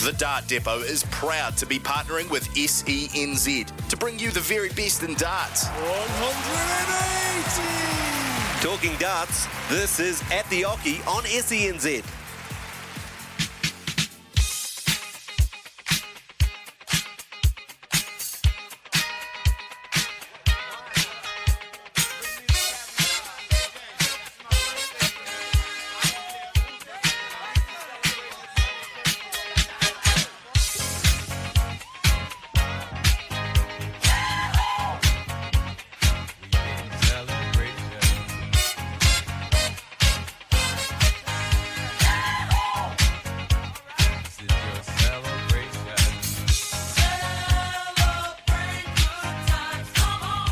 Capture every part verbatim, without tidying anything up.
The Dart Depot is proud to be partnering with S E N Z to bring you the very best in darts. one eighty! Talking darts, this is At The Oche on S E N Z.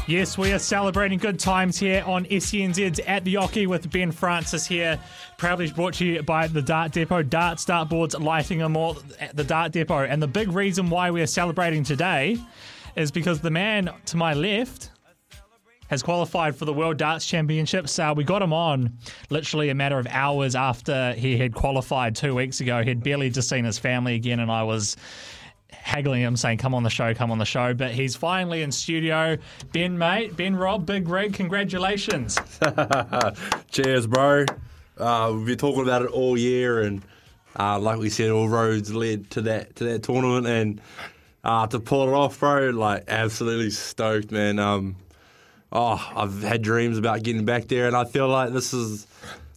Yes, we are celebrating good times here on S C N Z's At The Oche with Ben Francis here. Proudly brought to you by the Dart Depot, darts, dartboards, lighting and more at the Dart Depot. And the big reason why we are celebrating today is because the man to my left has qualified for the World Darts Championship. So we got him on literally a matter of hours after he had qualified two weeks ago. He'd barely just seen his family again, and I was haggling him saying come on the show come on the show but he's finally in studio. Ben mate Ben Robb, Big Rig, congratulations. Cheers bro. Uh, we've been talking about it all year, and uh, like we said, all roads led to that to that tournament, and uh, to pull it off, bro, like absolutely stoked, man. Um, oh I've had dreams about getting back there, and I feel like this is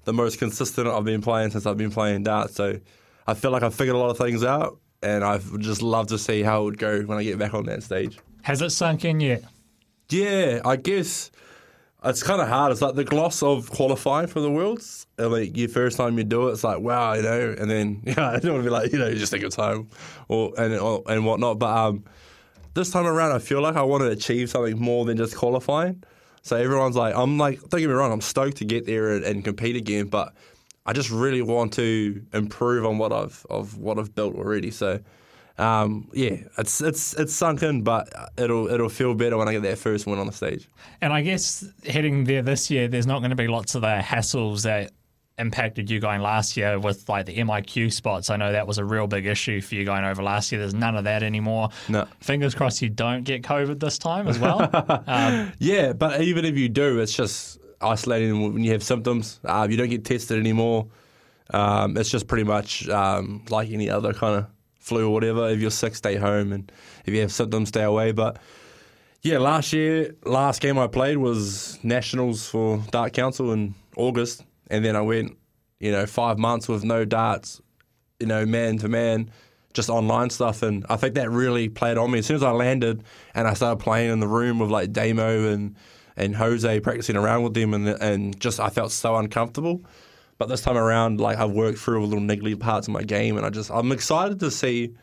the most consistent I've been playing since I've been playing darts, so I feel like I've figured a lot of things out. And I would just love to see how it would go when I get back on that stage. Has it sunk in yet? Yeah, I guess it's kind of hard. It's like the gloss of qualifying for the Worlds. And like your first time you do it, it's like, wow, you know. And then, yeah, I don't want to be like, you know, just take your time or and or, and whatnot. But um, this time around, I feel like I want to achieve something more than just qualifying. So everyone's like, I'm like, don't get me wrong, I'm stoked to get there and, and compete again, but I just really want to improve on what I've of what I've built already. So, um, yeah, it's it's it's sunk in, but it'll it'll feel better when I get that first win on the stage. And I guess heading there this year, there's not going to be lots of the hassles that impacted you going last year with like the M I Q spots. I know that was a real big issue for you going over last year. There's none of that anymore. No. Fingers crossed you don't get COVID this time as well. um, yeah, but even if you do, it's just isolating when you have symptoms. Uh, you don't get tested anymore. Um, it's just pretty much um, like any other kind of flu or whatever. If you're sick, stay home, and if you have symptoms, stay away. But yeah, last year, last game I played was Nationals for Dart Council in August, and then I went, you know, five months with no darts, you know, man to man, just online stuff, and I think that really played on me. As soon as I landed and I started playing in the room with like Damo and and Jose, practicing around with them, and and just I felt so uncomfortable. But this time around, like I've worked through all the little niggly parts of my game, and I just I'm excited to see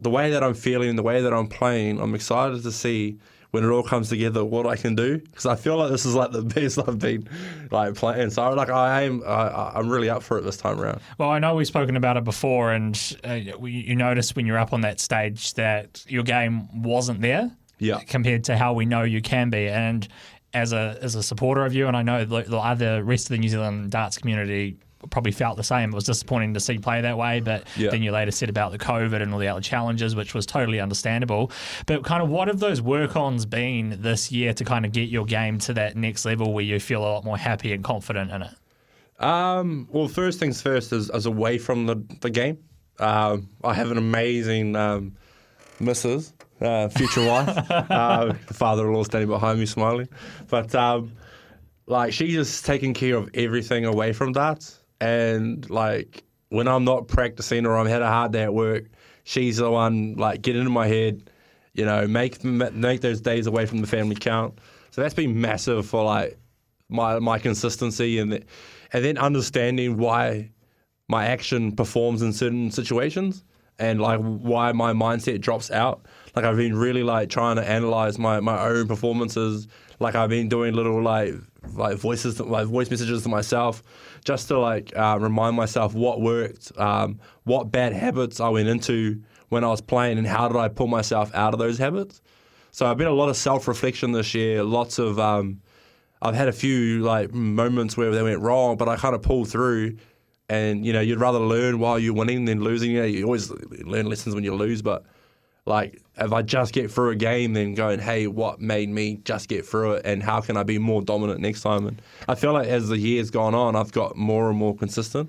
the way that I'm feeling, the way that I'm playing. I'm excited to see when it all comes together what I can do, because I feel like this is like the best I've been like playing. So like I am I, I'm really up for it this time around. Well, I know we've spoken about it before, and uh, you notice when you're up on that stage that your game wasn't there. Yeah. Compared to how we know you can be. And as a as a supporter of you, and I know the, the other rest of the New Zealand darts community probably felt the same. It was disappointing to see play that way, but yeah. Then you later said about the COVID and all the other challenges, which was totally understandable. But kind of what have those work-ons been this year to kind of get your game to that next level where you feel a lot more happy and confident in it? Um, well, first things first is, is away from the, the game. Um, I have an amazing um, missus. Uh, future wife, uh, father-in-law standing behind me smiling, but um, like she's just taking care of everything away from darts, and like when I'm not practicing or I'm had a hard day at work, she's the one like get into my head, you know, make make those days away from the family count. So that's been massive for like my my consistency, and the, and then understanding why my action performs in certain situations and like why my mindset drops out. Like I've been really like trying to analyze my, my own performances. Like I've been doing little like like voices, like voice messages to myself, just to like uh, remind myself what worked, um, what bad habits I went into when I was playing, and how did I pull myself out of those habits. So I've been a lot of self-reflection this year. Lots of um, I've had a few like moments where they went wrong, but I kind of pulled through. And you know, you'd rather learn while you're winning than losing. You know, you always learn lessons when you lose, but like if I just get through a game, then going, hey, what made me just get through it, and how can I be more dominant next time? And I feel like as the year's gone on, I've got more and more consistent.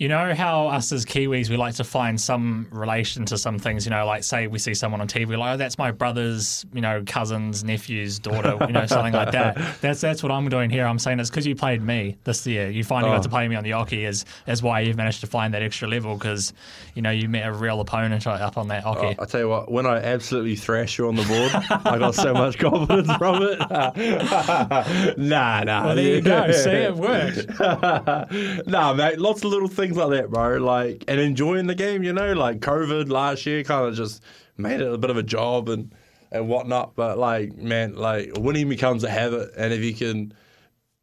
You know how us as Kiwis, we like to find some relation to some things, you know, like say we see someone on T V, we're like, oh, that's my brother's, you know, cousin's, nephew's daughter, you know, something like that. That's that's what I'm doing here. I'm saying it's because you played me this year. You finally oh. got to play me on the Oche is, is why you've managed to find that extra level because, you know, you met a real opponent up on that Oche. Oh, I tell you what, when I absolutely thrash you on the board, I got so much confidence from it. nah, nah. Well, there you go. See, it worked. nah, mate, lots of little things like that, bro, like, and enjoying the game, you know, like COVID last year kind of just made it a bit of a job and and whatnot, but like, man, like winning becomes a habit, and if you can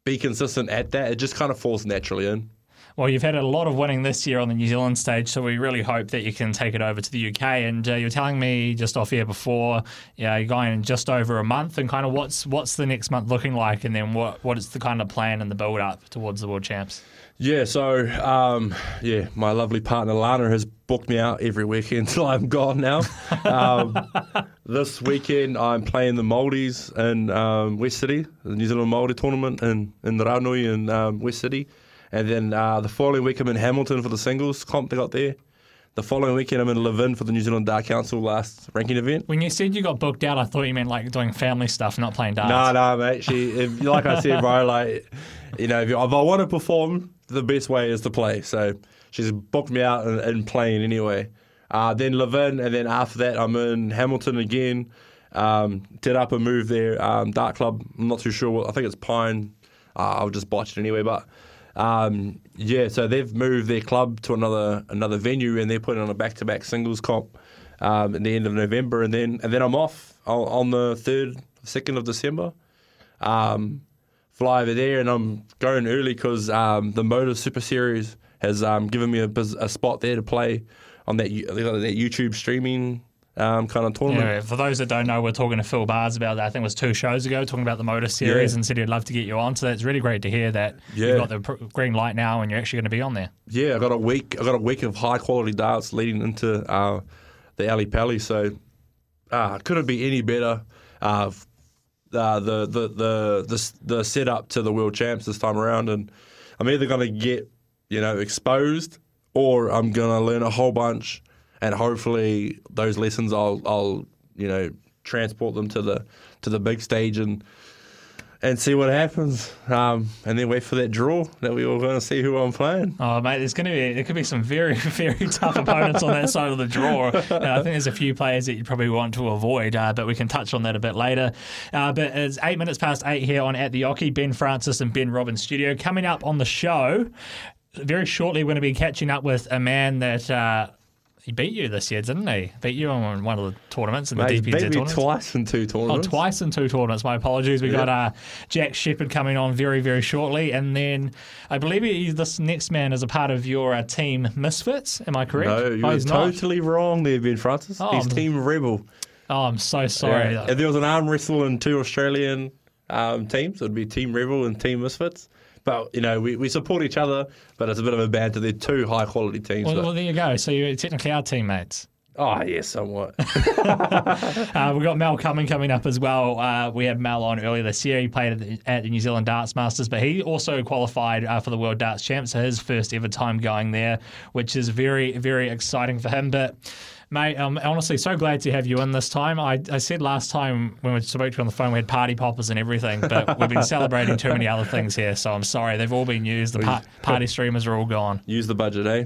be consistent at that, it just kind of falls naturally in. Well, you've had a lot of winning this year on the New Zealand stage, so we really hope that you can take it over to the U K. And uh, you were telling me just off air before, yeah, you're going in just over a month, and kind of what's what's the next month looking like, and then what what is the kind of plan and the build-up towards the World Champs? Yeah, so, um, yeah, my lovely partner Lana has booked me out every weekend till I'm gone now. Um, this weekend I'm playing the Māoris in um, West City, the New Zealand Māori tournament in, in Ranui in um, West City. And then uh, the following week I'm in Hamilton for the singles comp they got there. The following weekend I'm in Levin for the New Zealand Dart Council last ranking event. When you said you got booked out, I thought you meant like doing family stuff, not playing darts. No, no, mate. She, if, like I said, bro, like, you know, if, you, if I want to perform, the best way is to play. So she's booked me out and, and playing anyway. Uh, then Levin, and then after that I'm in Hamilton again. Um, did up a move there, um, dart club. I'm not too sure what, I think it's Pine. Uh, I'll just botch it anyway, but... Um, yeah, so they've moved their club to another another venue, and they're putting on a back-to-back singles comp um, at the end of November, and then and then I'm off on, on the third, second of December. Um, fly over there, and I'm going early because um, the Motor Super Series has um, given me a, a spot there to play on that that YouTube streaming. Um, kind of tournament. Yeah, for those that don't know, we're talking to Phil Bards about that. I think it was two shows ago, talking about the Motor Series, yeah. and said he'd love to get you on. So that's really great to hear that yeah. you've got the pr- green light now, and you're actually going to be on there. Yeah, I got a week. I got a week of high quality darts leading into uh, the Ali Pali. So uh, couldn't be any better. Uh, uh, the, the the the the setup to the World Champs this time around, and I'm either going to get you know exposed, or I'm going to learn a whole bunch. And hopefully those lessons I'll, I'll, you know, transport them to the to the big stage and and see what happens. Um, and then wait for that draw that we all going to see who I'm playing. Oh, mate, there's going to be there could be some very, very tough opponents on that side of the draw. And I think there's a few players that you probably want to avoid, uh, but we can touch on that a bit later. Uh, but it's eight minutes past eight here on At The Oche. Ben Francis and Ben Robb in studio. Coming up on the show, very shortly we're going to be catching up with a man that... Uh, He beat you this year, didn't he? Beat you on one of the tournaments in the D P A tournament. Beat me twice in two tournaments. Oh, twice in two tournaments. My apologies. We yeah. got uh, Jack Shepherd coming on very, very shortly, and then I believe he, this next man is a part of your uh, team Misfits. Am I correct? No, you're oh, totally not. wrong there, Ben Francis. Oh, he's I'm, Team Rebel. Oh, I'm so sorry. Yeah. If there was an arm wrestle in two Australian um, teams, it would be Team Rebel and Team Misfits. But, you know, we, we support each other, but it's a bit of a banter. They're two high-quality teams. Well, well, there you go. So you're technically our teammates. Oh, yeah, somewhat. uh, we've got Mal Cumming coming up as well. Uh, we had Mal on earlier this year. He played at the, at the New Zealand Darts Masters, but he also qualified uh, for the World Darts Champs, so his first ever time going there, which is very, very exciting for him. But... Mate, I'm honestly so glad to have you in this time. I, I said last time when we spoke to you on the phone, we had party poppers and everything, but we've been celebrating too many other things here, so I'm sorry. They've all been used. The par- party streamers are all gone. Use the budget, eh?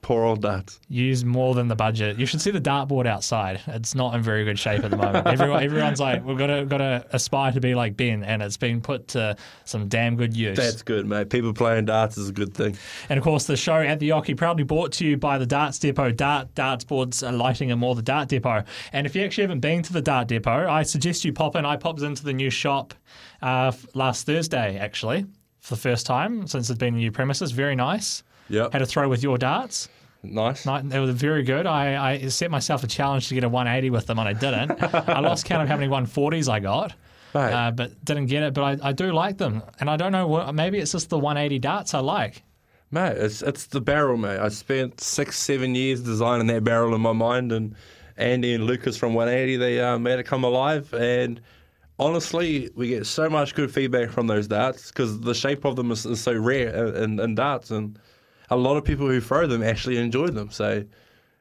Poor old darts. Use more than the budget. You should see the dartboard outside. It's not in very good shape at the moment. Everyone, everyone's like, we've got to, got to aspire to be like Ben, and it's been put to some damn good use. That's good, mate. People playing darts is a good thing. And, of course, the show At The Oche proudly brought to you by the Darts Depot. Dart, darts boards, lighting and more, the Dart Depot. And if you actually haven't been to the Dart Depot, I suggest you pop in. I popped into the new shop uh, last Thursday, actually, for the first time since it's been new premises. Very nice. Yep. Had a throw with your darts. Nice. They were very good. I, I set myself a challenge to get a one eighty with them, and I didn't. I lost count of how many one forties I got, right. uh, but didn't get it. But I, I do like them, and I don't know. What, maybe it's just the one eighty darts I like. Mate, it's it's the barrel, mate. I spent six, seven years designing that barrel in my mind, and Andy and Lucas from one eighty, they uh, made it come alive. And honestly, we get so much good feedback from those darts because the shape of them is, is so rare in, in darts, and a lot of people who throw them actually enjoy them. So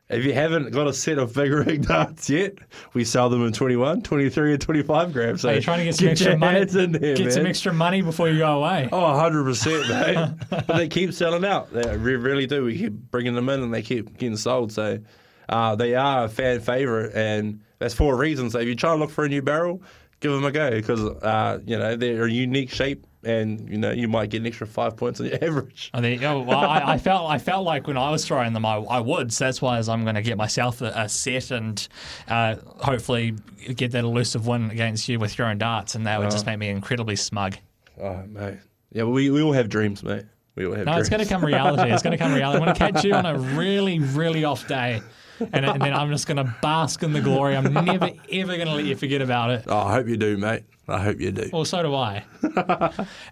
if you haven't got a set of big rig darts yet, we sell them in twenty-one, twenty-three, and twenty-five grams. So are you trying to get some get extra money? In there, get man. some extra money before you go away. Oh, one hundred percent, mate. But they keep selling out. They really do. We keep bringing them in and they keep getting sold. So uh, they are a fan favourite, and that's for a reason. So if you try and look for a new barrel, give them a go because, uh, you know, they're a unique shape. And, you know, you might get an extra five points on your average. I mean, oh, well, I, I felt I felt like when I was throwing them, I, I would. So that's why I'm going to get myself a, a set and uh, hopefully get that elusive win against you with your own darts. And that would uh, just make me incredibly smug. Oh, mate. Yeah, we, we all have dreams, mate. We all have no, dreams. No, it's going to come reality. It's going to come reality. I'm going to catch you on a really, really off day. And, and then I'm just going to bask in the glory. I'm never, ever going to let you forget about it. Oh, I hope you do, mate. I hope you do. Well, so do I.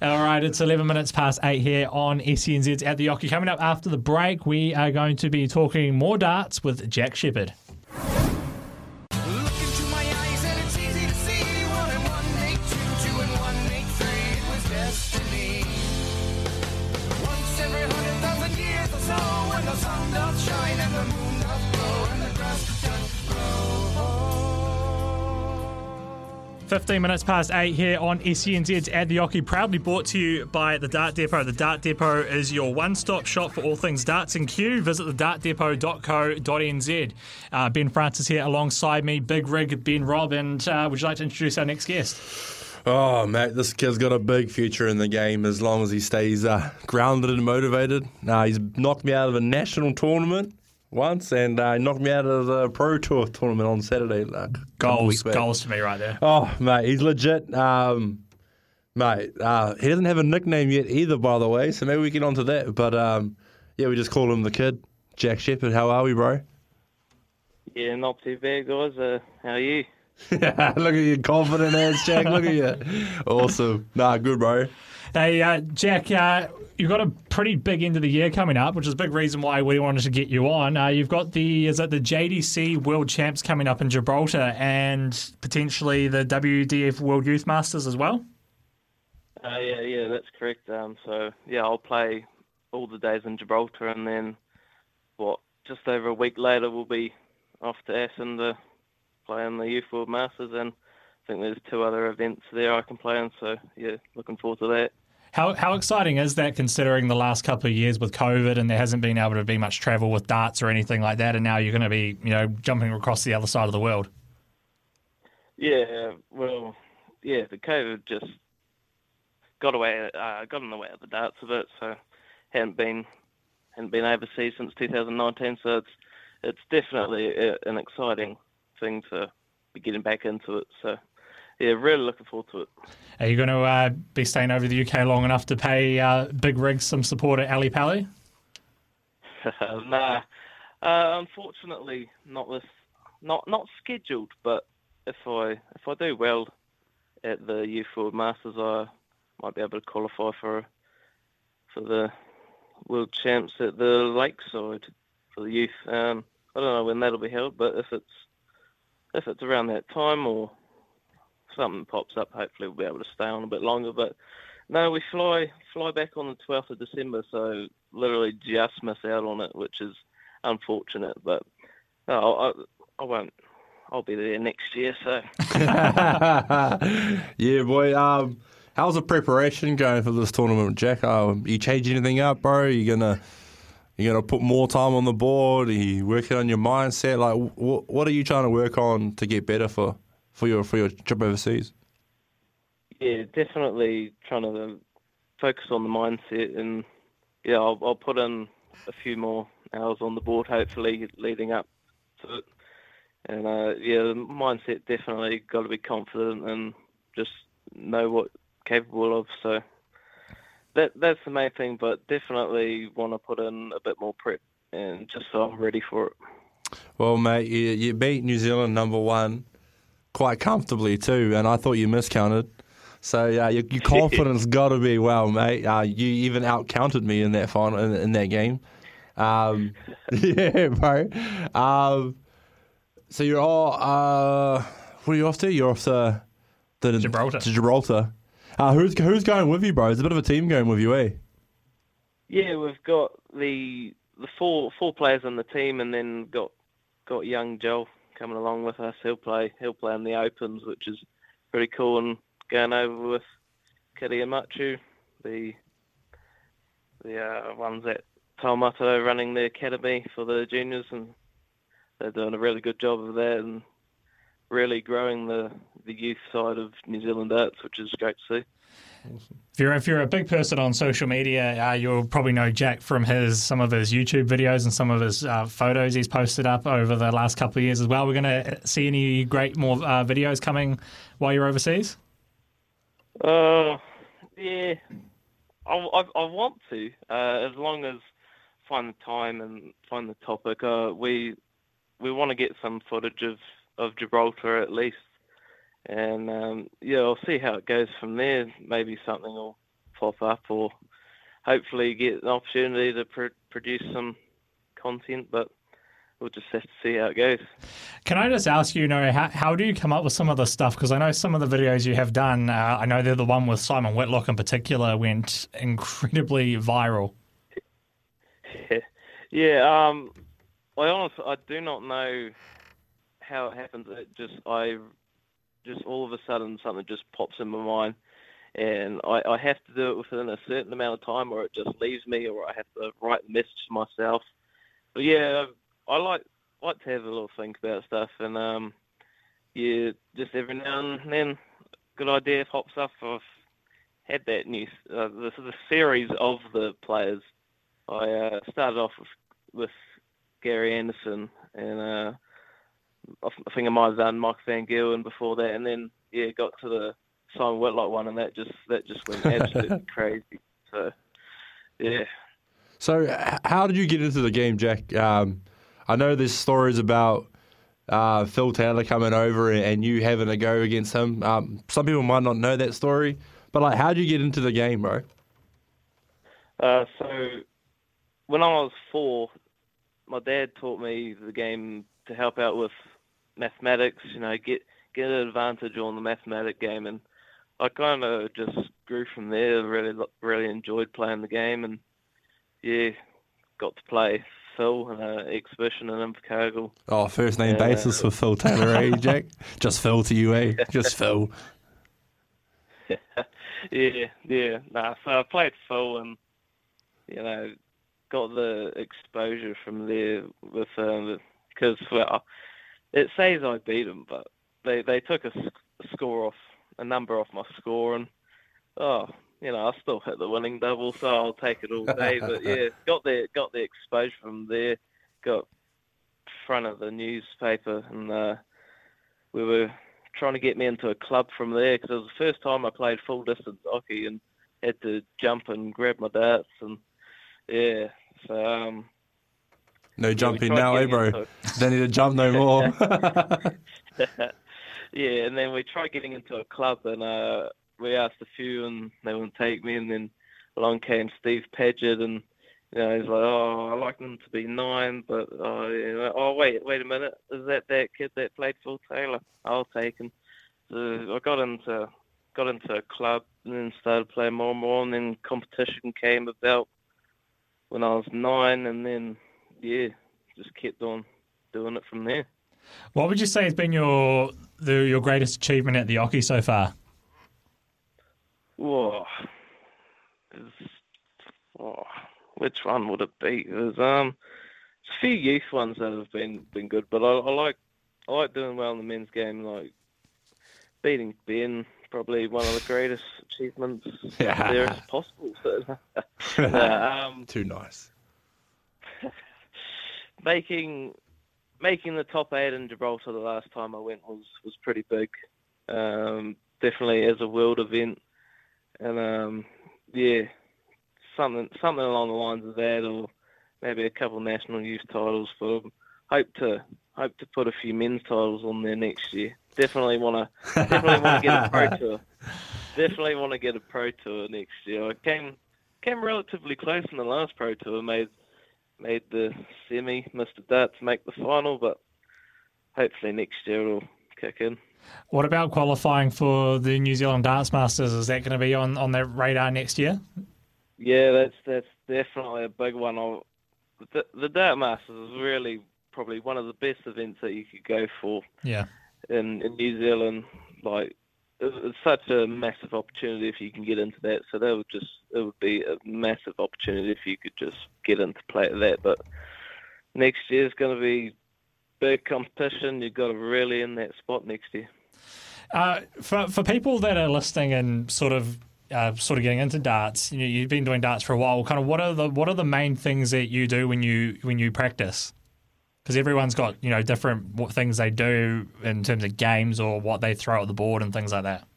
All right, it's eleven minutes past eight here on S C N Z's At The Oche. Coming up after the break, we are going to be talking more darts with Jack Shepherd. fifteen minutes past eight here on S C N Z's At The Oche, proudly brought to you by the Dart Depot. The Dart Depot is your one-stop shop for all things darts and Q. Visit the dart depot dot co dot n z. Uh, Ben Francis here alongside me, Big Rig, Ben Robb, and uh, would you like to introduce our next guest? Oh, mate, this kid's got a big future in the game as long as he stays uh, grounded and motivated. Uh, he's knocked me out of a national tournament once, and uh, knocked me out of the Pro Tour tournament on Saturday. Like, goals, goals to me right there. Oh, mate, he's legit. Um, mate, uh, he doesn't have a nickname yet either, by the way, so maybe we get onto that. But, um, yeah, we just call him the kid. Jack Shepherd, how are we, bro? Yeah, not too bad, guys. Uh, how are you? Look at you, confident ass, Jack. Look at you. Awesome. Nah, good, bro. Hey, uh, Jack, uh, you've got a pretty big end of the year coming up, which is a big reason why we wanted to get you on. Uh, you've got the is it the J D C World Champs coming up in Gibraltar and potentially the W D F World Youth Masters as well? Uh, yeah, yeah, that's correct. Um, so, yeah, I'll play all the days in Gibraltar and then, what, just over a week later we'll be off to Assen to play in the Youth World Masters, and I think there's two other events there I can play in, so, yeah, looking forward to that. How how exciting is that, considering the last couple of years with COVID and there hasn't been able to be much travel with darts or anything like that, and now you're going to be, you know, jumping across the other side of the world? Yeah, well, yeah, the COVID just got away, uh, got in the way of the darts a bit, so hadn't been hadn't been overseas since two thousand nineteen, so it's it's definitely a, an exciting thing to be getting back into it, so. Yeah, really looking forward to it. Are you going to uh, be staying over the U K long enough to pay uh, Big Rig some support at Ali Pali? Nah, uh, unfortunately, not this, not not scheduled. But if I if I do well at the Youth World Masters, I might be able to qualify for for the World Champs at the Lakeside for the youth. Um, I don't know when that'll be held, but if it's if it's around that time or something pops up, hopefully we'll be able to stay on a bit longer. But no, we fly fly back on the twelfth of December, so literally just miss out on it, which is unfortunate. But no, I, I won't. I'll be there next year, so. Yeah, boy. Um, how's the preparation going for this tournament, Jack? Are you changing anything up, bro? Are you going to you got to put more time on the board. You working on your mindset. Like, wh- what are you trying to work on to get better for, for your for your trip overseas? Yeah, definitely trying to focus on the mindset, and yeah, I'll, I'll put in a few more hours on the board, hopefully leading up to it. And uh, yeah, the mindset, definitely got to be confident and just know what you're capable of. So that that's the main thing, but definitely want to put in a bit more prep and just so I'm ready for it. Well, mate, you, you beat New Zealand number one quite comfortably too, and I thought you miscounted. So uh, your, your confidence got to be well, mate. Uh, you even outcounted me in that final in, in that game. Um, yeah, bro. Um, so you're all. Uh, what are you off to? You're off to, to Gibraltar. To Gibraltar. Uh, who's who's going with you, bro? There's a bit of a team going with you, eh? Yeah, we've got the the four four players on the team, and then got got young Joel coming along with us. He'll play he'll play in the Opens, which is pretty cool, and going over with Kitty and Machu, the the uh, ones at Taumato running the academy for the juniors, and they're doing a really good job of that and really growing the, the youth side of New Zealand arts, which is great to see. Awesome. If you're if you're a big person on social media, uh, you'll probably know Jack from his some of his YouTube videos and some of his uh, photos he's posted up over the last couple of years as well. We're going to see any great more uh, videos coming while you're overseas? Uh, yeah, I, I, I want to, uh, as long as find the time and find the topic. Uh, we we want to get some footage of, of Gibraltar at least, and um, yeah, I'll see how it goes from there. Maybe something will pop up, or hopefully get an opportunity to pr- produce some content, but we'll just have to see how it goes. Can I just ask you, you know, how, how do you come up with some of this stuff? Because I know some of the videos you have done, uh, I know they're the one with Simon Whitlock in particular, went incredibly viral. Yeah, yeah um, I honestly, I do not know how it happens. It just, I, just all of a sudden something just pops in my mind, and I, I have to do it within a certain amount of time, or it just leaves me, or I have to write the message to myself. But yeah, I've, I like like to have a little think about stuff, and um, yeah, just every now and then, good idea pops up. I've had that new uh, this is a series of the players. I uh, started off with, with Gary Anderson, and uh, I think I might have done Mike Van Gerwen before that, and then yeah, got to the Simon Whitlock one, and that just that just went absolutely crazy. So yeah. So how did you get into the game, Jack? Um... I know there's stories about uh, Phil Taylor coming over and you having a go against him. Um, some people might not know that story, but like, how did you get into the game, bro? Uh, so when I was four, my dad taught me the game to help out with mathematics. You know, get get an advantage on the mathematic game, and I kind of just grew from there. Really, really enjoyed playing the game, and yeah, got to play Phil in an exhibition in Invercargill. Oh, first name yeah. basis for Phil Taylor, eh, Jack? Just Phil to you, eh? Just Phil. yeah, yeah. Nah, so I played Phil, and, you know, got the exposure from there with, um, because, well, it says I beat them, but they, they took a score off, a number off my score, and, oh, you know, I still hit the winning double, so I'll take it all day. But yeah, got the got the exposure from there, got in front of the newspaper, and uh, we were trying to get me into a club from there, because it was the first time I played full distance hockey and had to jump and grab my darts, and yeah, so um, no jumping yeah, now, eh, bro? Don't need to jump no more. Yeah, and then we tried getting into a club, and uh. we asked a few and they wouldn't take me, and then along came Steve Padgett, and you know, he's like, oh, I like them to be nine, but oh, you know, oh wait, wait a minute, is that that kid that played Phil Taylor? I'll take him. So I got into got into a club, and then started playing more and more, and then competition came about when I was nine, and then yeah, just kept on doing it from there. What would you say has been your the, your greatest achievement at the Oche so far? Whoa. Oh, which one would it be? There's um, a few youth ones that have been, been good, but I, I like I like doing well in the men's game. Like beating Ben, probably one of the greatest achievements yeah. there as possible. So, uh, um, Too nice. making making the top eight in Gibraltar the last time I went was was pretty big. Um, definitely as a world event, and um, yeah. Something, something along the lines of that, or maybe a couple of national youth titles. For them. hope to hope to put a few men's titles on there next year. Definitely want to definitely want to get a pro tour. Definitely want to get a pro tour next year. I came came relatively close in the last pro tour. Made made the semi. Missed a dart to make the final, but hopefully next year it'll kick in. What about qualifying for the New Zealand Darts Masters? Is that going to be on on their radar next year? Yeah, that's that's definitely a big one. I'll, the, the Dart Masters is really probably one of the best events that you could go for. Yeah. In, in New Zealand, like it's such a massive opportunity if you can get into that. So that would just it would be a massive opportunity if you could just get into play at that. But next year's going to be big competition. You've got to really in that spot next year. Uh, for for people that are listening and sort of. Uh, sort of getting into darts, you know, you've been doing darts for a while. Kind of, what are the what are the main things that you do when you when you practice? Because everyone's got you know different what things they do in terms of games or what they throw at the board and things like that.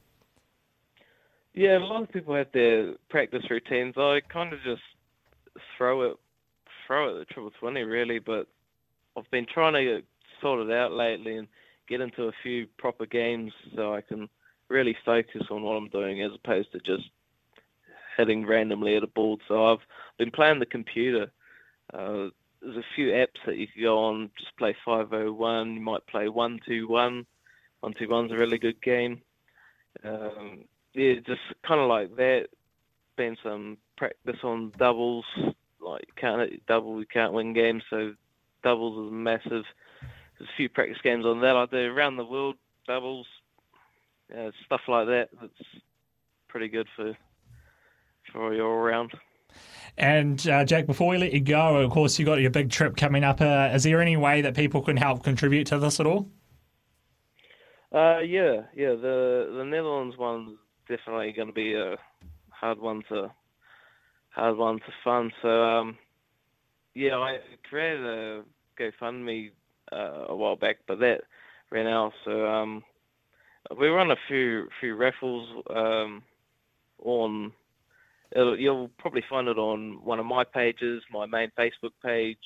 Yeah, a lot of people have their practice routines. I kind of just throw it, throw it at the triple twenty really. But I've been trying to sort it out lately and get into a few proper games so I can. Really focus on what I'm doing as opposed to just hitting randomly at a board. So I've been playing the computer. Uh, there's a few apps that you can go on, just play five oh one. You might play one two one. one two one's a really good game. Um, yeah, just kind of like that. Been some practice on doubles. Like you can't hit double, you can't win games. So doubles is massive. There's a few practice games on that I do around the world. Doubles. Uh, stuff like that. That's pretty good for for you all around. And uh, Jack, before we let you go, of course you got your big trip coming up. Uh, is there any way that people can help contribute to this at all? Uh, yeah, yeah. The the Netherlands one is definitely going to be a hard one to hard one to fund. So um, yeah, I created a GoFundMe uh, a while back, but that ran out. So. Um, We run a few few raffles um, on. It'll, you'll probably find it on one of my pages, my main Facebook page,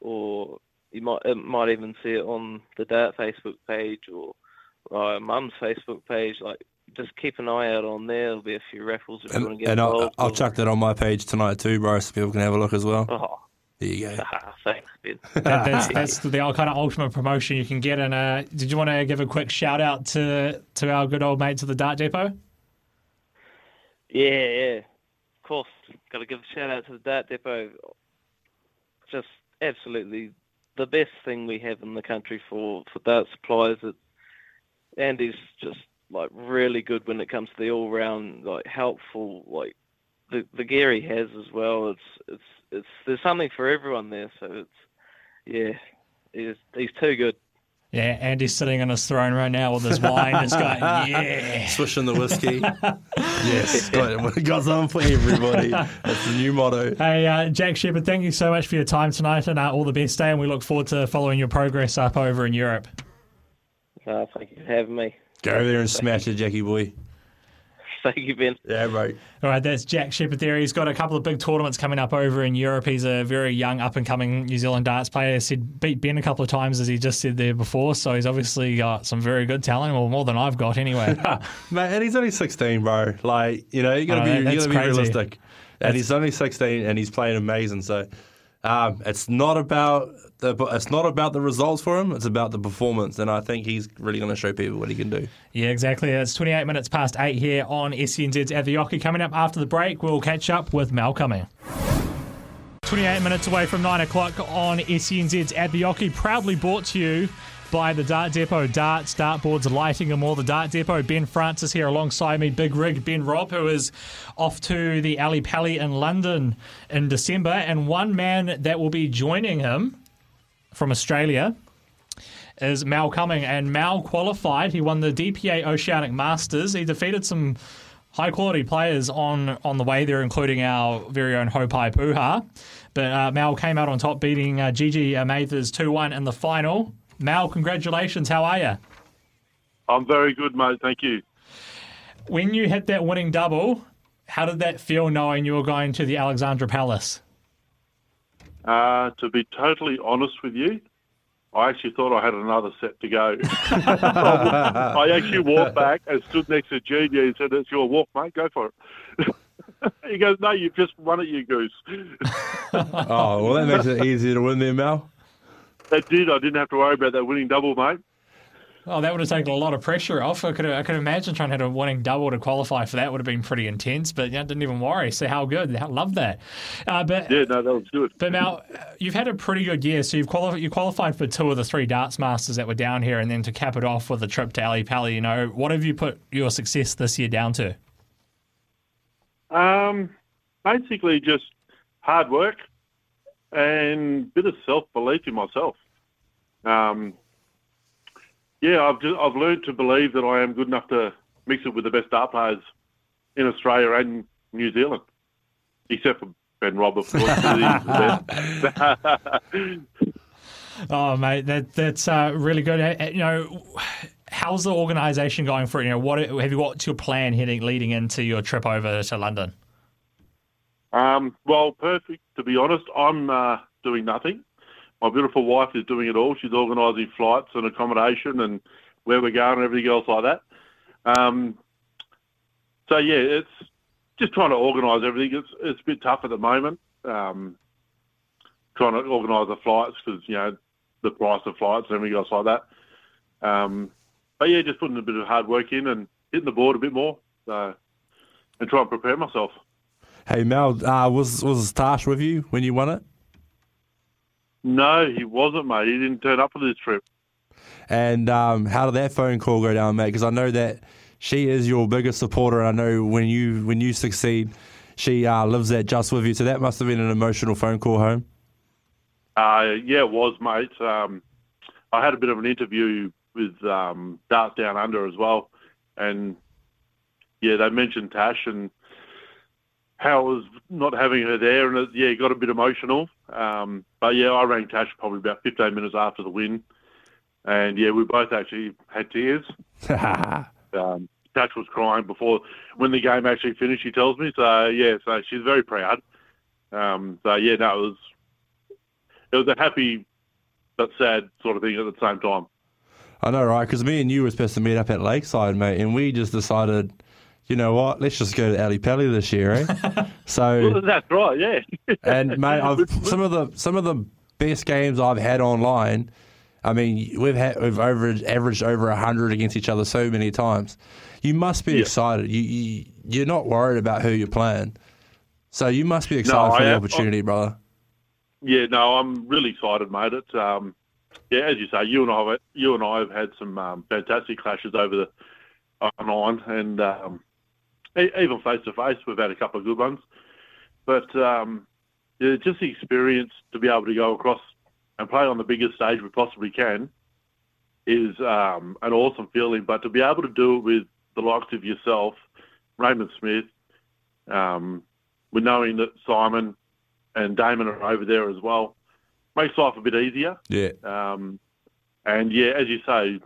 or you might it might even see it on the Dart Facebook page or uh, Mum's Facebook page. Like, just keep an eye out on there. There'll be a few raffles if and, you want to get and involved. And I'll, I'll chuck that on my page tonight too, bro, so people can have a look as well. Oh. There you go. Thanks, Ben. That, that's, that's the kind of ultimate promotion you can get. And uh, did you want to give a quick shout out to to our good old mates at the Dart Depot? Yeah, yeah, of course. Got to give a shout out to the Dart Depot. Just absolutely the best thing we have in the country for, for dart supplies. It, Andy's just like really good when it comes to the all round like helpful like. The the gear he has as well. It's it's it's there's something for everyone there. So it's yeah, he's he's too good. Yeah, Andy's sitting on his throne right now with his wine. It's going yeah, swishing the whiskey. Yes, got, got something for everybody. That's the new motto. Hey, uh, Jack Shepherd, thank you so much for your time tonight, and uh, all the best day. And we look forward to following your progress up over in Europe. Uh, thank you for having me. Go there and smash it, Jackie boy. Thank you, Ben. Yeah, mate. All right, that's Jack Shepherd there. He's got a couple of big tournaments coming up over in Europe. He's a very young, up-and-coming New Zealand darts player. He said beat Ben a couple of times, as he just said there before, so he's obviously got some very good talent, well, more than I've got anyway. Mate, and he's only sixteen, bro. Like, you know, you've got to be realistic. And that's... he's only sixteen, and he's playing amazing. So um, it's not about... The, it's not about the results for him, it's about the performance, and I think he's really going to show people what he can do. Yeah, exactly. It's twenty-eight minutes past eight here on S C N Z's At The Oche. Coming up after the break, we'll catch up with Mal Cumming. twenty-eight minutes away from nine o'clock on S C N Z's At The Oche, proudly brought to you by the Dart Depot. Darts, dartboards, lighting and more. The Dart Depot. Ben Francis here alongside me, Big Rig Ben Robb, who is off to the Ali Pali in London in December. And one man that will be joining him from Australia is Mal Cumming. And Mal qualified. He won the D P A Oceanic Masters. He defeated some high-quality players on, on the way there, including our very own Hopai Puha. But uh, Mal came out on top, beating uh, Gigi Mathers two one in the final. Mal, congratulations. How are you? I'm very good, mate. Thank you. When you hit that winning double, how did that feel knowing you were going to the Alexandra Palace? Uh, to be totally honest with you, I actually thought I had another set to go. I actually walked back and stood next to Gigi and said, "It's your walk, mate. Go for it." He goes, "No, you've just won it, you goose." Oh, well, that makes it easier to win there, Mal. That did. I didn't have to worry about that winning double, mate. Oh, that would have taken a lot of pressure off. I could have, I could imagine trying to hit a winning double to qualify for that would have been pretty intense, but I didn't even worry. So how good. I love that. Uh, but, yeah, no, that was good. But now, you've had a pretty good year. So you've qualified, you qualified for two of the three Darts Masters that were down here, and then to cap it off with a trip to Ali Pali, you know, what have you put your success this year down to? Um, basically just hard work and a bit of self-belief in myself. Um, yeah, I've just, I've learned to believe that I am good enough to mix it with the best dart players in Australia and New Zealand, except for Ben Robb, of course. Oh, mate, that that's uh, really good. You know, how's the organisation going for it? You know, what have you got to your plan heading leading into your trip over to London? Um, well, perfect. To be honest, I'm uh, doing nothing. My beautiful wife is doing it all. She's organising flights and accommodation and where we're going and everything else like that. Um, so yeah, it's just trying to organise everything. It's it's a bit tough at the moment. Um, trying to organise the flights because you know the price of flights and everything else like that. Um, but yeah, just putting a bit of hard work in and hitting the board a bit more. So and trying to prepare myself. Hey, Mal, uh, was was Tash with you when you won it? No, he wasn't, mate. He didn't turn up for this trip. And um, how did that phone call go down, mate? Because I know that she is your biggest supporter, and I know when you when you succeed, she uh, lives that just with you. So that must have been an emotional phone call home. Uh, yeah, it was, mate. Um, I had a bit of an interview with um, Dart Down Under as well, and yeah, they mentioned Tash and how it was not having her there, and it, yeah, got a bit emotional. Um, but yeah, I rang Tash probably about fifteen minutes after the win, and yeah, we both actually had tears. um, Tash was crying before when the game actually finished. She tells me, so yeah, so she's very proud. Um, so yeah, no, it was it was a happy but sad sort of thing at the same time. I know, right? Because me and you were supposed to meet up at Lakeside, mate, and we just decided, you know what, let's just go to Ali Pali this year, eh? So well, that's right, yeah. And mate, I've, some of the some of the best games I've had online. I mean, we've had we've averaged, averaged over a hundred against each other so many times. You must be yeah. excited. You, you you're not worried about who you're playing, so you must be excited no, for I the am, opportunity, I'm, brother. Yeah, no, I'm really excited, mate. It's um, yeah, as you say, you and I, you and I have had some um, fantastic clashes over the online and. Um, Even face-to-face, we've had a couple of good ones. But um, yeah, just the experience to be able to go across and play on the biggest stage we possibly can is um, an awesome feeling. But to be able to do it with the likes of yourself, Raymond Smith, um, with knowing that Simon and Damon are over there as well, makes life a bit easier. Yeah. Um, and, yeah, as you say,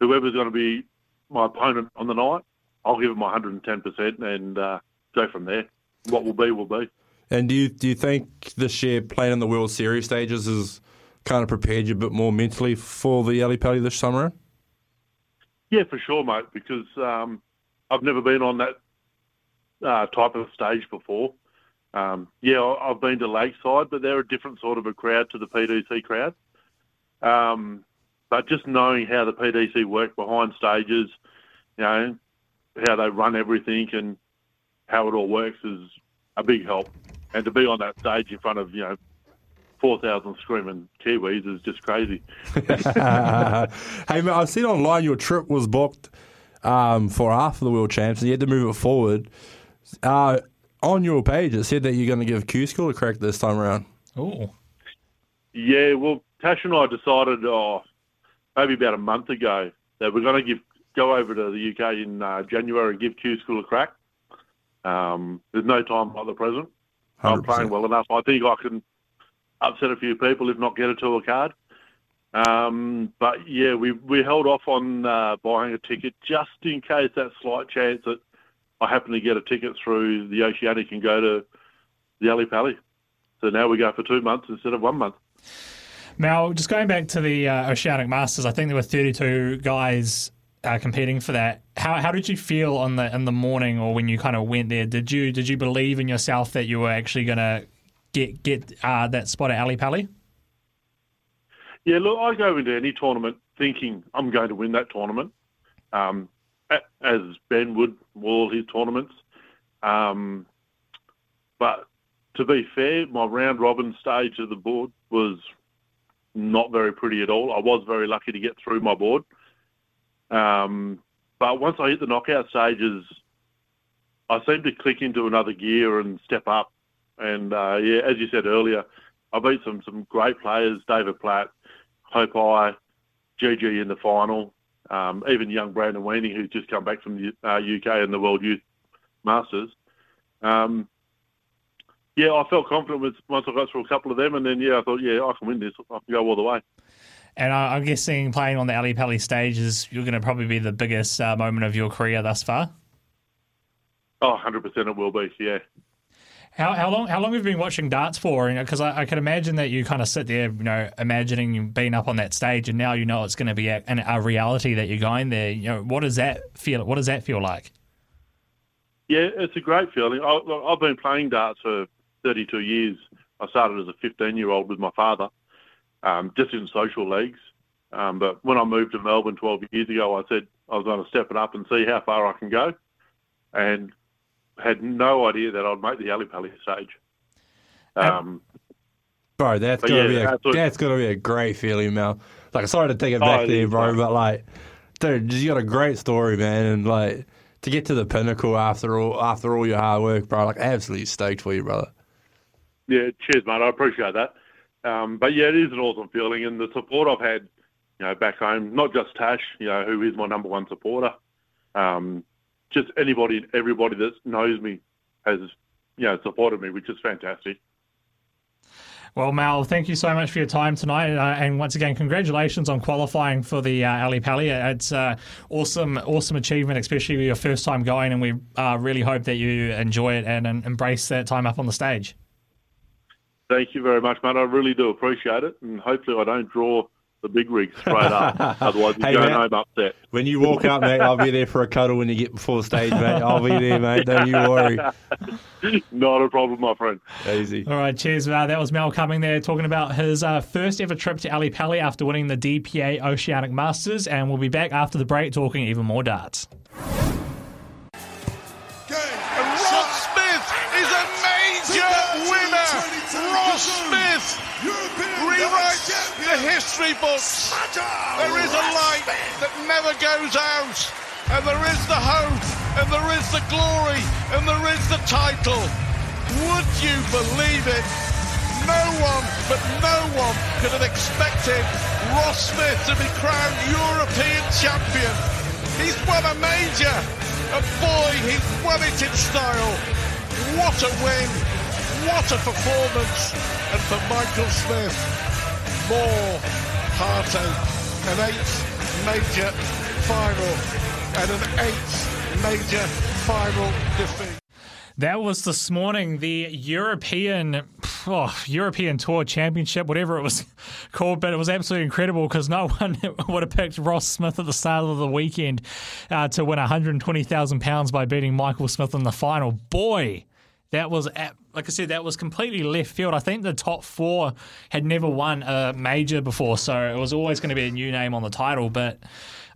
whoever's going to be my opponent on the night, I'll give it my one hundred ten percent and uh, go from there. What will be, will be. And do you do you think this year playing in the World Series stages has kind of prepared you a bit more mentally for the Ali Pali this summer? Yeah, for sure, mate, because um, I've never been on that uh, type of stage before. Um, yeah, I've been to Lakeside, but they're a different sort of a crowd to the P D C crowd. Um, but just knowing how the P D C work behind stages, you know, how they run everything and how it all works is a big help. and to be on that stage in front of, you know, four thousand screaming Kiwis is just crazy. Hey, mate, I've seen online your trip was booked um, for after the World Champs, and you had to move it forward. Uh, on your page, it said that you're going to give Q School a crack this time around. Oh. Yeah, well, Tash and I decided oh, maybe about a month ago that we're going to give go over to the U K in uh, January and give Q School a crack. Um, there's no time like the present. one hundred percent. I'm playing well enough. I think I can upset a few people, if not get a tour card. Um, but, yeah, we we held off on uh, buying a ticket just in case that slight chance that I happen to get a ticket through the Oceanic and go to the Ali Pali. So now we go for two months instead of one month. Now, just going back to the uh, Oceanic Masters, I think there were thirty-two guys uh, competing for that. How how did you feel on the in the morning or when you kind of went there? Did you did you believe in yourself that you were actually going to get get uh, that spot at Ali Pali? Yeah, look, I go into any tournament thinking I'm going to win that tournament, um, as Ben would all his tournaments. Um, but to be fair, my round robin stage of the board was not very pretty at all. I was very lucky to get through my board. Um, but once I hit the knockout stages, I seemed to click into another gear and step up. And, uh, yeah, as you said earlier, I beat some, some great players, David Platt, Hopai, Gigi in the final, um, even young Brandon Weenie, who's just come back from the uh, U K and the World Youth Masters. Um, yeah, I felt confident with, once I got through a couple of them, and then, yeah, I thought, yeah, I can win this. I can go all the way. And uh, I'm guessing playing on the Ali Pali stage is you're going to probably be the biggest uh, moment of your career thus far? Oh, one hundred percent it will be, yeah. How how long how long have you been watching darts for? Because you know, I, I can imagine that you kind of sit there, you know, imagining you being up on that stage, and now you know it's going to be a, a reality that you're going there. You know, what does that feel? What does that feel like? Yeah, it's a great feeling. I, look, I've been playing darts for thirty-two years. I started as a fifteen-year-old with my father, um, just in social leagues. Um, but when I moved to Melbourne twelve years ago, I said I was going to step it up and see how far I can go, and had no idea that I'd make the Ali Pali stage. Um, bro, that's got to yeah, be a that's got to be a great feeling, Mal. Like, sorry to take it back oh, there, bro, but like, dude, you got a great story, man, and like to get to the pinnacle after all after all your hard work, bro. Like, absolutely stoked for you, brother. Yeah, cheers, mate. I appreciate that. Um, but yeah, it is an awesome feeling, and the support I've had, you know, back home, not just Tash, you know, who is my number one supporter. Um, Just anybody and everybody that knows me has, you know, supported me, which is fantastic. Well, Mal, thank you so much for your time tonight. Uh, and once again, congratulations on qualifying for the uh, Ali Pali. It's an uh, awesome, awesome achievement, especially your first time going. And we uh, really hope that you enjoy it and, and embrace that time up on the stage. Thank you very much, mate. I really do appreciate it. And hopefully I don't draw the big rig straight up. Otherwise, you're hey, going mate, home upset. When you walk up, mate, I'll be there for a cuddle when you get before stage, mate. I'll be there, mate. Don't you worry. Not a problem, my friend. Easy. All right, cheers. Uh, that was Mal Cumming there talking about his uh, first ever trip to Ali Pali after winning the D P A Oceanic Masters. And we'll be back after the break talking even more darts. Ross Smith is a major winner. Ross Smith rewrite the history books. There is a light that never goes out, and there is the hope, and there is the glory, and there is the title. Would you believe it? No one, but no one could have expected Ross Smith to be crowned European champion. He's won a major, and boy, he's won it in style. What a win. What a performance. And for Michael Smith, more heartache. An eighth major final and an eighth major final defeat. That was this morning, the European oh, European Tour Championship, whatever it was called, but it was absolutely incredible because no one would have picked Ross Smith at the start of the weekend uh, to win one hundred twenty thousand pounds by beating Michael Smith in the final. Boy, that was absolutely... Like I said, that was completely left field. I think the top four had never won a major before, so it was always going to be a new name on the title. But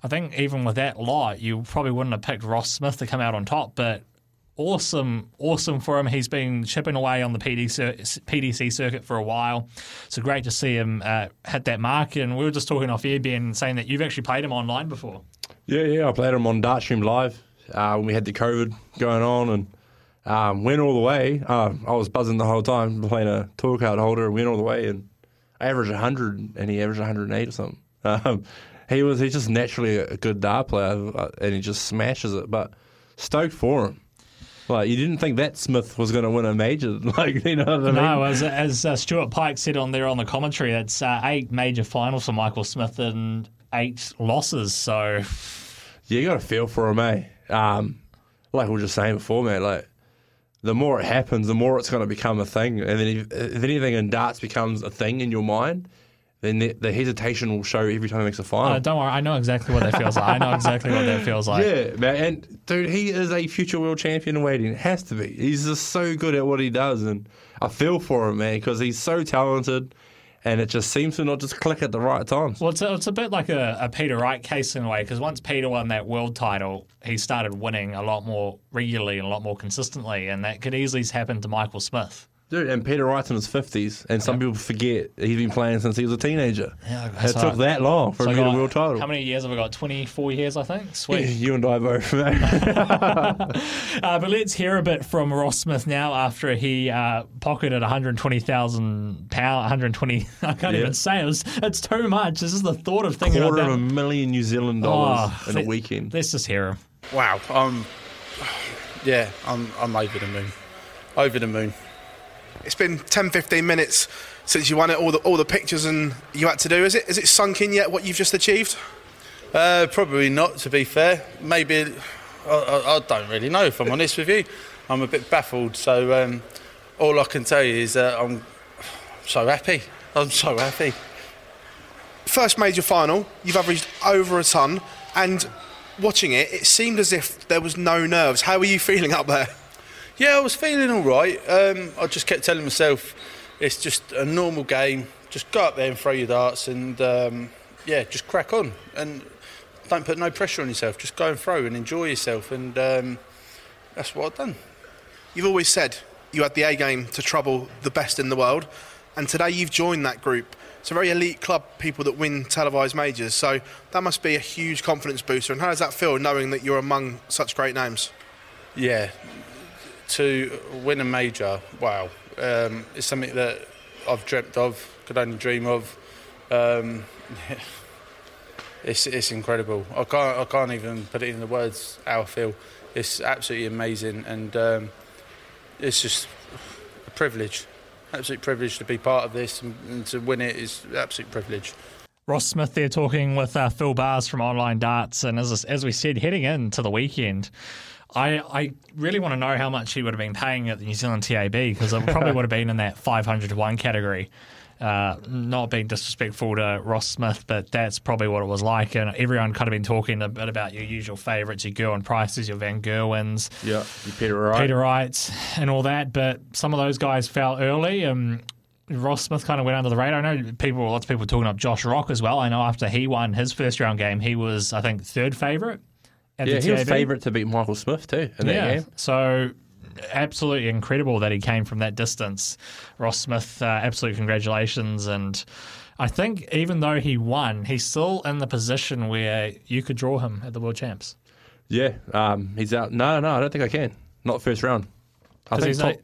I think even with that lot, you probably wouldn't have picked Ross Smith to come out on top. But awesome, awesome for him. He's been chipping away on the P D C, P D C circuit for a while. So great to see him uh, hit that mark. And we were just talking off air, Ben, saying that you've actually played him online before. Yeah, yeah, I played him on Dartstream Live uh, when we had the COVID going on, and um, went all the way. Uh, I was buzzing the whole time playing a tour card holder, went all the way, and I averaged one hundred, and he averaged one hundred eight or something. Um, he was he's just naturally a good dart player, and he just smashes it. But stoked for him. Like, you didn't think that Smith was going to win a major, like, you know what I mean? No, as, as uh, Stuart Pike said on there on the commentary, it's uh, eight major finals for Michael Smith and eight losses. So yeah, you got to feel for him, eh? Um, like we were just saying before, man. Like, the more it happens, the more it's going to become a thing. And then if, if anything in darts becomes a thing in your mind, then the, the hesitation will show every time he makes a final. Oh, don't worry, I know exactly what that feels like. I know exactly what that feels like. Yeah, man. And, dude, he is a future world champion in waiting. It has to be. He's just so good at what he does. And I feel for him, man, because he's so talented. And it just seems to not just click at the right times. Well, it's a, it's a bit like a, a Peter Wright case in a way, because once Peter won that world title, he started winning a lot more regularly and a lot more consistently. And that could easily happen to Michael Smith. Dude, and Peter Wright's in his fifties, and some people forget he's been playing since he was a teenager. Yeah, it took that long for him to get a world title. How many years have I got? twenty-four years, I think? Sweet. Yeah, you and I both, man. uh, but let's hear a bit from Ross Smith now after he uh, pocketed one hundred twenty thousand pounds, one hundred twenty, I can't yeah. even say it. It's, it's too much. This is the thought of thinking about that. A quarter of a million New Zealand dollars oh, in let, a weekend. Let's just hear him. Wow. Um, yeah, I'm, I'm over the moon. Over the moon. It's been ten, fifteen minutes since you won it, all the all the pictures and you had to do. Is it is it sunk in yet what you've just achieved? Uh, probably not, to be fair. Maybe, I, I, I don't really know, if I'm honest with you. I'm a bit baffled, so um, all I can tell you is uh, I'm so happy. I'm so happy. First major final, you've averaged over a ton, and watching it, it seemed as if there was no nerves. How were you feeling up there? Yeah, I was feeling all right. Um, I just kept telling myself it's just a normal game. Just go up there and throw your darts and, um, yeah, just crack on. And don't put no pressure on yourself. Just go and throw and enjoy yourself. And um, that's what I've done. You've always said you had the A game to trouble the best in the world. And today you've joined that group. It's a very elite club, people that win televised majors. So that must be a huge confidence booster. And how does that feel, knowing that you're among such great names? Yeah. To win a major, wow, um, it's something that I've dreamt of, could only dream of. Um, it's it's incredible. I can't I can't even put it in the words how I feel. It's absolutely amazing, and um, it's just a privilege, absolute privilege to be part of this, and, and to win it is absolute privilege. Ross Smith there talking with uh, Phil Bars from Online Darts, and as as we said, heading into the weekend. I, I really want to know how much he would have been paying at the New Zealand T A B, because it probably would have been in that five hundred to one category. Uh, not being disrespectful to Ross Smith, but that's probably what it was like. And everyone kind of been talking a bit about your usual favourites, your Gerwen Prices, your Van Gerwens, yeah, your Peter Wright. Peter Wrights and all that. But some of those guys fell early. Um, Ross Smith kind of went under the radar. I know people, lots of people talking up Josh Rock as well. I know after he won his first round game, he was, I think, third favourite. Yeah, he was favourite to beat Michael Smith too in that yeah. game. So absolutely incredible that he came from that distance. Ross Smith, uh, absolute congratulations. And I think even though he won, he's still in the position where you could draw him at the World Champs. Yeah, um, he's out. No, no, I don't think I can. Not first round. I think he's top, not...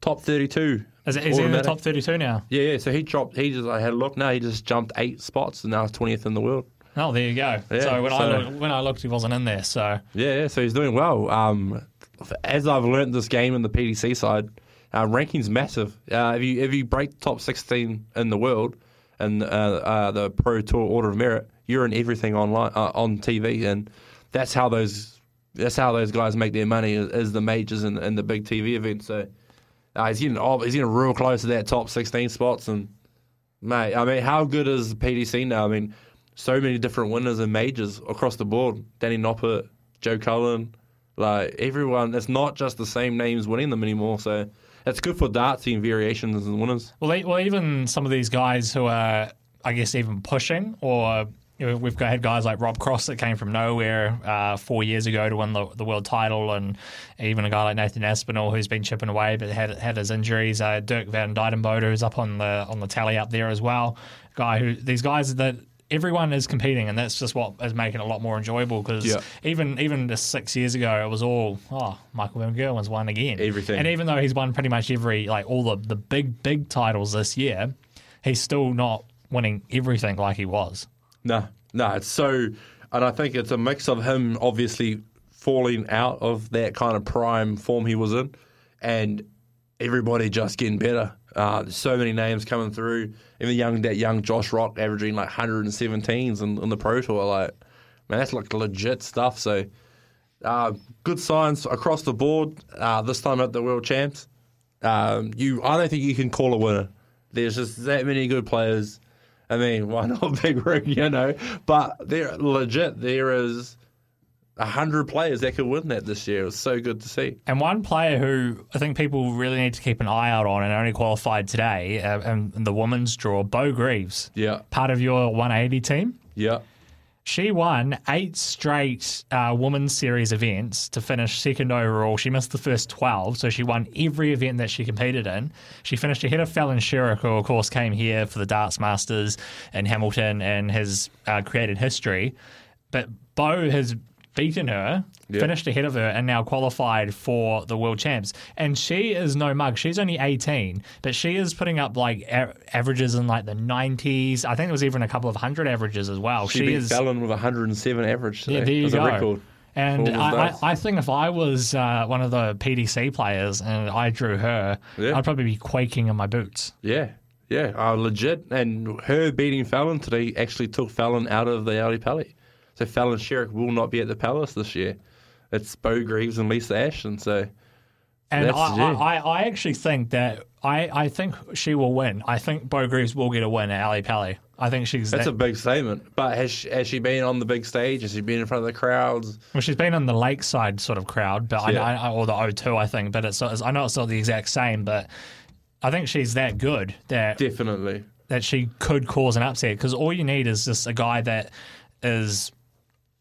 top thirty-two. Is, it, is he in the top thirty-two now? Yeah, yeah. So he dropped, he just, I had a look now, he just jumped eight spots and now he's twentieth in the world. Oh, there you go. Yeah, so when so, I looked, when I looked, he wasn't in there. So yeah, yeah. So he's doing well. Um, as I've learnt this game in the P D C side, uh, ranking's massive. Uh, if you if you break top sixteen in the world and uh, uh, the Pro Tour Order of Merit, you're in everything online uh, on T V, and that's how those that's how those guys make their money is, is the majors and, and the big T V events. So uh, he's getting he's getting real close to that top sixteen spots. And mate, I mean, how good is the P D C now? I mean. So many different winners and majors across the board. Danny Noppert, Joe Cullen, like everyone. It's not just the same names winning them anymore. So it's good for darts, seeing variations and winners. Well, they, well, even some of these guys who are, I guess, even pushing or you know, we've had guys like Rob Cross that came from nowhere uh, four years ago to win the, the world title, and even a guy like Nathan Aspinall who's been chipping away but had had his injuries. Uh, Dirk van Dijdenbode, who's up on the on the tally up there as well. Guy who these guys that everyone is competing, and that's just what is making it a lot more enjoyable. Because yeah. even even just six years ago, it was all oh Michael Van Gerwen's won again, everything, and even though he's won pretty much every like all the the big big titles this year, he's still not winning everything like he was. No, no, it's so, and I think it's a mix of him obviously falling out of that kind of prime form he was in, and everybody just getting better. Uh, so many names coming through. Even young that young Josh Rock averaging like one seventeens in, in the Pro Tour. Like, man, that's like legit stuff. So, uh, good signs across the board. Uh, this time at the World Champs, um, you I don't think you can call a winner. There's just that many good players. I mean, why not Big Rig, you know? But they're legit. There is one hundred players that could win that this year. It was so good to see. And one player who I think people really need to keep an eye out on and only qualified today uh, in the women's draw, Bo Greaves. Yeah. Part of your one eighty team. Yeah. She won eight straight uh, women's series events to finish second overall. She missed the first twelve, so she won every event that she competed in. She finished ahead of Fallon Sherrock, who, of course, came here for the Darts Masters in Hamilton and has uh, created history. But Bo has beaten her, yeah. finished ahead of her, and now qualified for the World Champs. And she is no mug. She's only eighteen, but she is putting up like a- averages in like the nineties. I think there was even a couple of hundred averages as well. She, she beat is Fallon with one hundred seven average today. Yeah, there you go. A record. And I, I, I think if I was uh, one of the P D C players and I drew her, yeah. I'd probably be quaking in my boots. Yeah, yeah, uh, legit. And her beating Fallon today actually took Fallon out of the Audi Pally. So Fallon Sherrock will not be at the Palace this year. It's Bo Greaves and Lisa Ashton. So, and that's, I, yeah. I, I actually think that I, I think she will win. I think Bo Greaves will get a win at Ali Pally. I think she's that's that, a big statement. But has she, has she been on the big stage? Has she been in front of the crowds? Well, she's been on the Lakeside sort of crowd, but yeah. I, I, or the O two, I think. But it's, it's I know it's not the exact same, but I think she's that good that definitely that she could cause an upset, because all you need is just a guy that is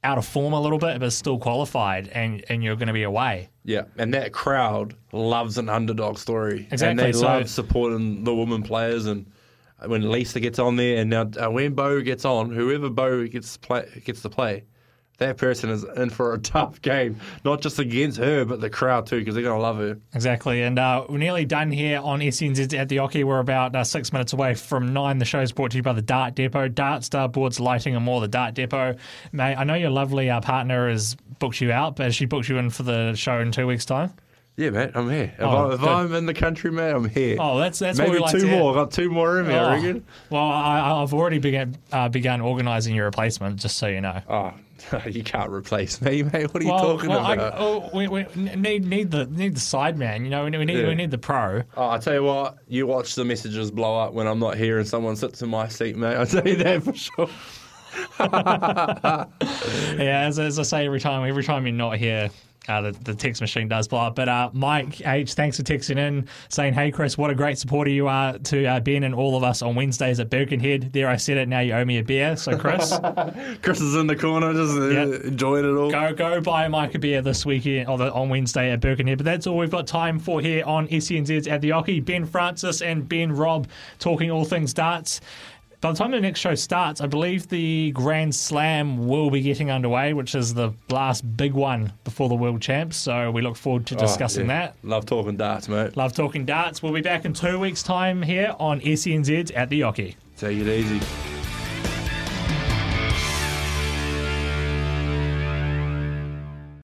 out of form a little bit, but still qualified, and, and you're going to be away. Yeah, and that crowd loves an underdog story. Exactly. And they so, love supporting the women players, and when Lisa gets on there, and now uh, when Bo gets on, whoever Bo gets play, gets to play, that person is in for a tough game, not just against her, but the crowd too, because they're going to love her. Exactly. And uh, we're nearly done here on S C N Z at the Oche. We're about uh, six minutes away from nine. The show is brought to you by the Dart Depot, Dart Starboards, Lighting and more. The Dart Depot. Mate, I know your lovely uh, partner has booked you out, but has she booked you in for the show in two weeks' time? Yeah, mate, I'm here. If, oh, I, if I'm in the country, mate, I'm here. Oh, that's that's maybe what we like two to more. Have. I've got two more in me, oh. I reckon. Well, I, I've already began uh, begun organising your replacement, just so you know. Oh, you can't replace me, mate. What are well, you talking well, about? I, oh, we, we need need the need the side man. You know, we need yeah. we need the pro. Oh, I tell you what, you watch the messages blow up when I'm not here and someone sits in my seat, mate. I tell you that for sure. yeah, as, as I say every time, every time you're not here. Uh, the, the text machine does blow up. But uh, Mike H, thanks for texting in, saying, hey, Chris, what a great supporter you are to uh, Ben and all of us on Wednesdays at Birkenhead. There, I said it. Now you owe me a beer. So, Chris. Chris is in the corner, just yep. enjoying it all. Go go buy Mike a beer this weekend or the, on Wednesday at Birkenhead. But that's all we've got time for here on S C N Z's At The Oche. Ben Francis and Ben Robb talking all things darts. By the time the next show starts, I believe the Grand Slam will be getting underway, which is the last big one before the World Champs. So we look forward to discussing oh, yeah. that. Love talking darts, mate. Love talking darts. We'll be back in two weeks' time here on S C N Z at the Oche. Take it easy.